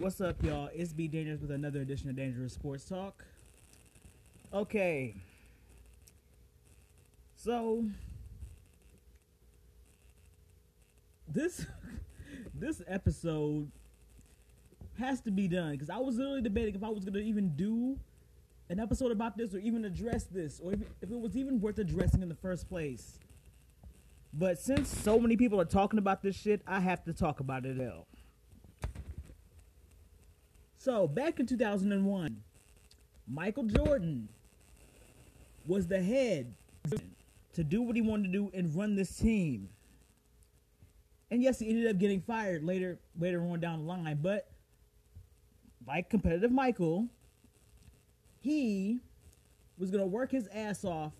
What's up, y'all? It's B Dangerous with another edition of Dangerous Sports Talk. Okay. So, this episode has to be done, because I was literally debating if I was going to even do an episode about this or even address this, or if it was even worth addressing in the first place. But since so many people are talking about this shit, I have to talk about it now. So, back in 2001, Michael Jordan was the head to do what he wanted to do and run this team. And yes, he ended up getting fired later on down the line, but like competitive Michael, he was going to work his ass off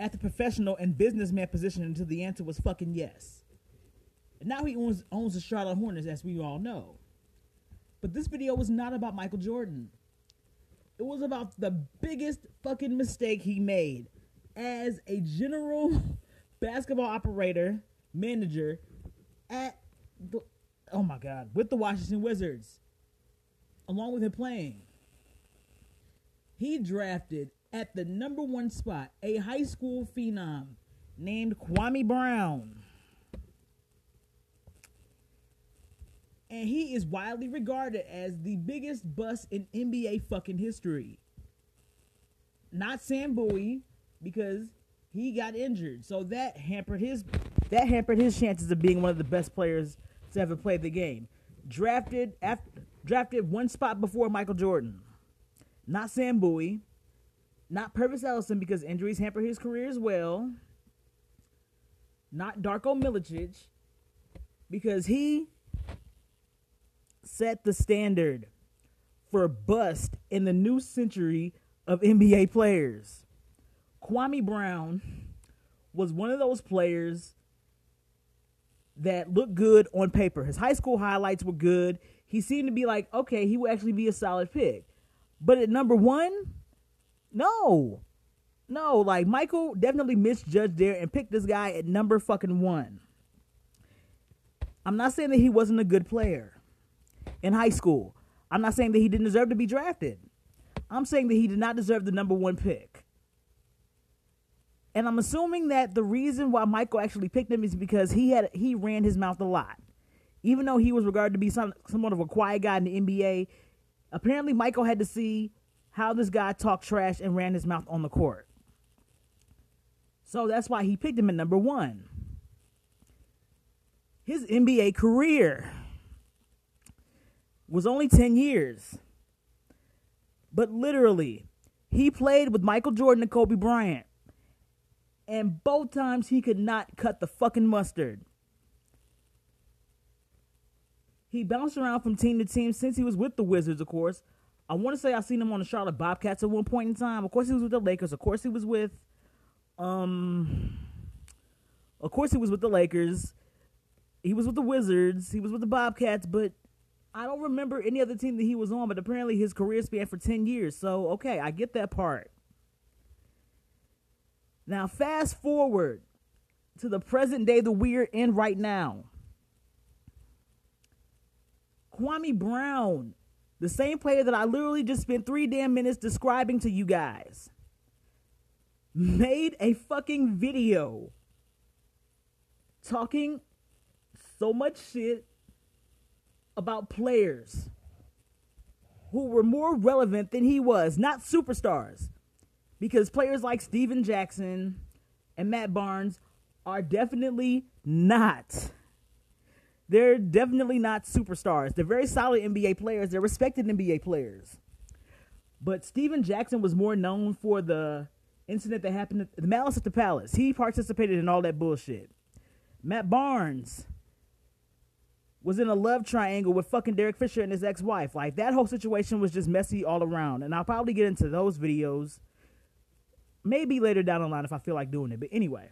at the professional and businessman position until the answer was fucking yes. And now he owns the Charlotte Hornets, as we all know. But this video was not about Michael Jordan. It was about the biggest fucking mistake he made as a general basketball manager with the Washington Wizards, along with him playing. He drafted at the number one spot a high school phenom named Kwame Brown. And he is widely regarded as the biggest bust in NBA fucking history. Not Sam Bowie, because he got injured. So that hampered his chances of being one of the best players to ever play the game. Drafted one spot before Michael Jordan. Not Sam Bowie. Not Purvis Ellison, because injuries hamper his career as well. Not Darko Milicic, because he set the standard for bust in the new century of NBA players. Kwame Brown was one of those players that looked good on paper. His high school highlights were good. He seemed to be like, okay, he would actually be a solid pick. But at number one, no, like Michael definitely misjudged there and picked this guy at number fucking one. I'm not saying that he wasn't a good player in high school. I'm not saying that he didn't deserve to be drafted. I'm saying that he did not deserve the number one pick. And I'm assuming that the reason why Michael actually picked him is because he ran his mouth a lot. Even though he was regarded to be somewhat of a quiet guy in the NBA, apparently Michael had to see how this guy talked trash and ran his mouth on the court. So that's why he picked him at number one. His NBA career was only 10 years. But literally, he played with Michael Jordan and Kobe Bryant. And both times he could not cut the fucking mustard. He bounced around from team to team since he was with the Wizards, of course. I want to say I seen him on the Charlotte Bobcats at one point in time. Of course he was with the Lakers. He was with the Wizards. He was with the Bobcats, but I don't remember any other team that he was on, but apparently his career spanned for 10 years. So, okay, I get that part. Now, fast forward to the present day that we're in right now. Kwame Brown, the same player that I literally just spent 3 damn minutes describing to you guys, made a fucking video talking so much shit about players who were more relevant than he was, not superstars, because players like Stephen Jackson and Matt Barnes are definitely not. They're definitely not superstars. They're very solid NBA players. They're respected NBA players. But Stephen Jackson was more known for the incident that happened at the Malice at the Palace. He participated in all that bullshit. Matt Barnes was in a love triangle with fucking Derek Fisher and his ex-wife. Like, that whole situation was just messy all around. And I'll probably get into those videos maybe later down the line if I feel like doing it. But anyway,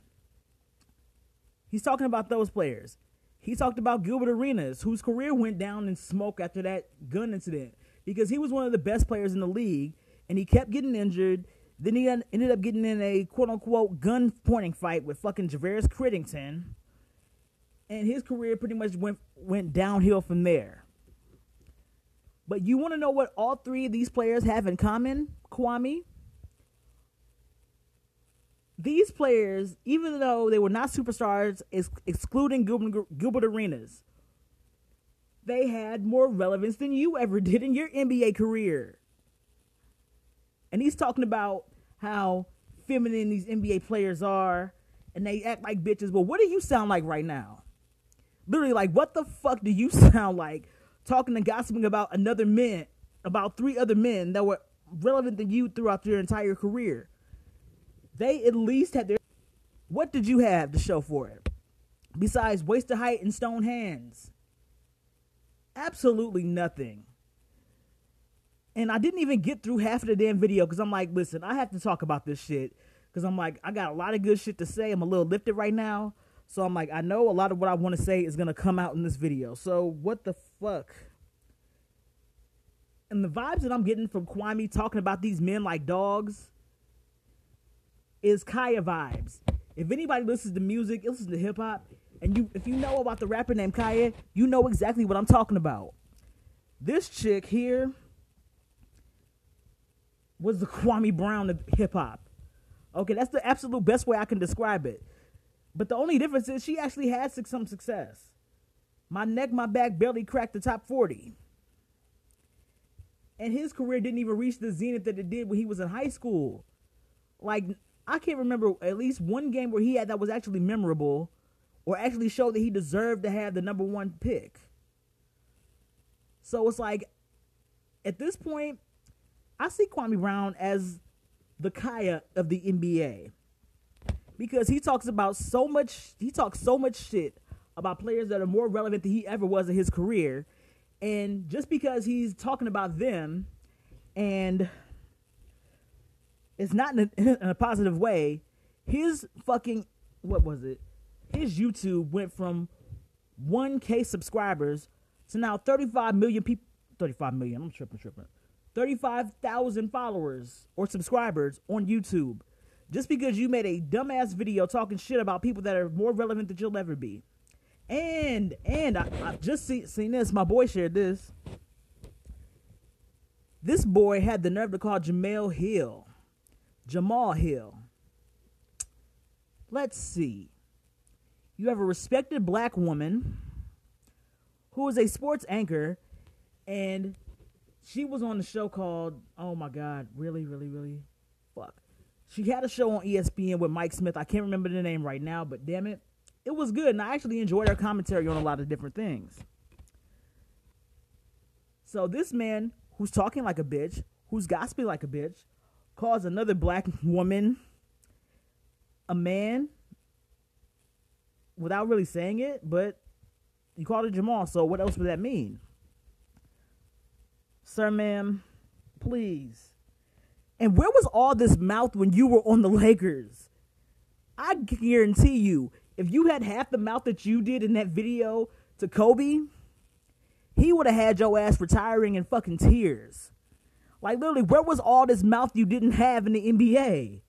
he's talking about those players. He talked about Gilbert Arenas, whose career went down in smoke after that gun incident, because he was one of the best players in the league, and he kept getting injured. Then he ended up getting in a quote-unquote gun-pointing fight with fucking Javaris Crittington. And his career pretty much went downhill from there. But you want to know what all three of these players have in common, Kwame? These players, even though they were not superstars, excluding Gilbert Arenas, they had more relevance than you ever did in your NBA career. And he's talking about how feminine these NBA players are, and they act like bitches. But what do you sound like right now? Literally, like, what the fuck do you sound like talking and gossiping about another man, about three other men that were relevant to you throughout your entire career? They at least had their... What did you have to show for it? Besides wasted height and stone hands. Absolutely nothing. And I didn't even get through half of the damn video because I'm like, listen, I have to talk about this shit. Because I'm like, I got a lot of good shit to say. I'm a little lifted right now. So I'm like, I know a lot of what I want to say is going to come out in this video. So what the fuck? And the vibes that I'm getting from Kwame talking about these men like dogs is Kaya vibes. If anybody listens to music, listens to hip-hop, and if you know about the rapper named Kaya, you know exactly what I'm talking about. This chick here was the Kwame Brown of hip-hop. Okay, that's the absolute best way I can describe it. But the only difference is she actually had some success. My neck, my back, barely cracked the top 40. And his career didn't even reach the zenith that it did when he was in high school. Like, I can't remember at least one game where he had that was actually memorable or actually showed that he deserved to have the number one pick. So it's like, at this point, I see Kwame Brown as the Kaya of the NBA. Because he talks about so much, he talks so much shit about players that are more relevant than he ever was in his career. And just because he's talking about them, and it's not in a positive way, his fucking, what was it? His YouTube went from 1K subscribers to now 35 million people, 35,000 followers or subscribers on YouTube. Just because you made a dumbass video talking shit about people that are more relevant than you'll ever be. And I've just seen this. My boy shared this. This boy had the nerve to call Jemele Hill. Let's see. You have a respected black woman who is a sports anchor, and she was on the show called, oh my God, really, really, really? Fuck. She had a show on ESPN with Mike Smith. I can't remember the name right now, but damn it. It was good, and I actually enjoyed her commentary on a lot of different things. So this man who's talking like a bitch, who's gossiping like a bitch, calls another black woman a man without really saying it, but you called it Jamal, so what else would that mean? Sir, ma'am, please. And where was all this mouth when you were on the Lakers? I guarantee you, if you had half the mouth that you did in that video to Kobe, he would have had your ass retiring in fucking tears. Like, literally, where was all this mouth you didn't have in the NBA?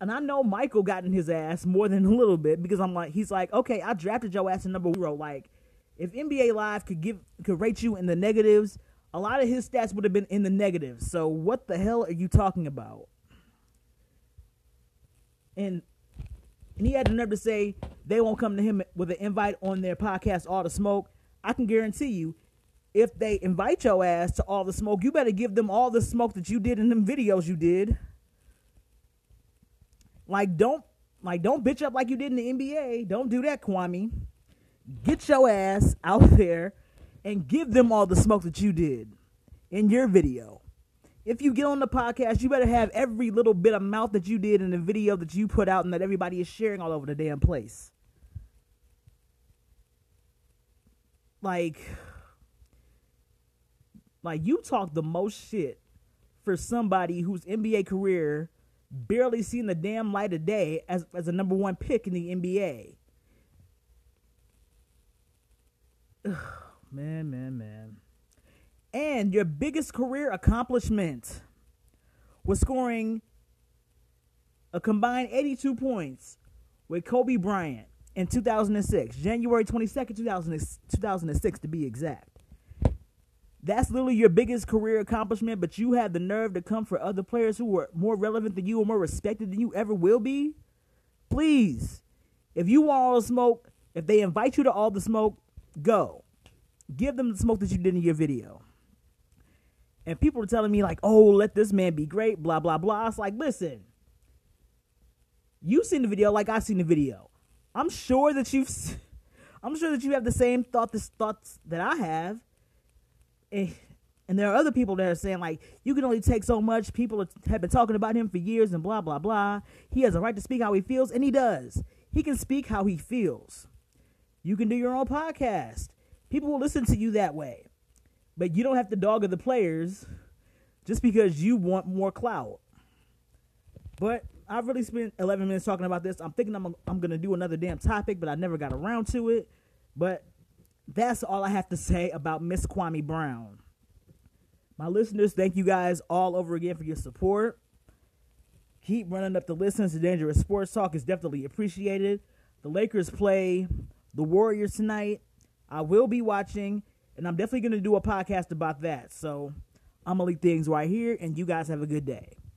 And I know Michael got in his ass more than a little bit because I'm like, he's like, okay, I drafted your ass in number 0. Like, if NBA Live could rate you in the negatives, a lot of his stats would have been in the negatives. So what the hell are you talking about? And he had the nerve to say they won't come to him with an invite on their podcast, All the Smoke. I can guarantee you, if they invite your ass to All the Smoke, you better give them all the smoke that you did in them videos you did. Like don't bitch up like you did in the NBA. Don't do that, Kwame. Get your ass out there and give them all the smoke that you did in your video. If you get on the podcast, you better have every little bit of mouth that you did in the video that you put out and that everybody is sharing all over the damn place. Like you talk the most shit for somebody whose NBA career barely seen the damn light of day as a number 1 pick in the NBA. Ugh. Man. And your biggest career accomplishment was scoring a combined 82 points with Kobe Bryant. in 2006, January 22nd, 2006 to be exact. That's literally your biggest career accomplishment, but you have the nerve to come for other players who were more relevant than you or more respected than you ever will be? Please, if you want all the smoke, if they invite you to all the smoke, go. Give them the smoke that you did in your video. And people are telling me like, oh, let this man be great, blah, blah, blah. It's like, listen, you've seen the video like I've seen the video. I'm sure that you have the same thoughts that I have. And there are other people that are saying, like, you can only take so much. People have been talking about him for years and blah, blah, blah. He has a right to speak how he feels, and he does. He can speak how he feels. You can do your own podcast. People will listen to you that way. But you don't have to dog of the players just because you want more clout. But I've really spent 11 minutes talking about this. I'm thinking I'm going to do another damn topic, but I never got around to it. But that's all I have to say about Miss Kwame Brown. My listeners, thank you guys all over again for your support. Keep running up the listens to Dangerous Sports Talk. It's definitely appreciated. The Lakers play the Warriors tonight. I will be watching, and I'm definitely going to do a podcast about that. So I'm going to leave things right here, and you guys have a good day.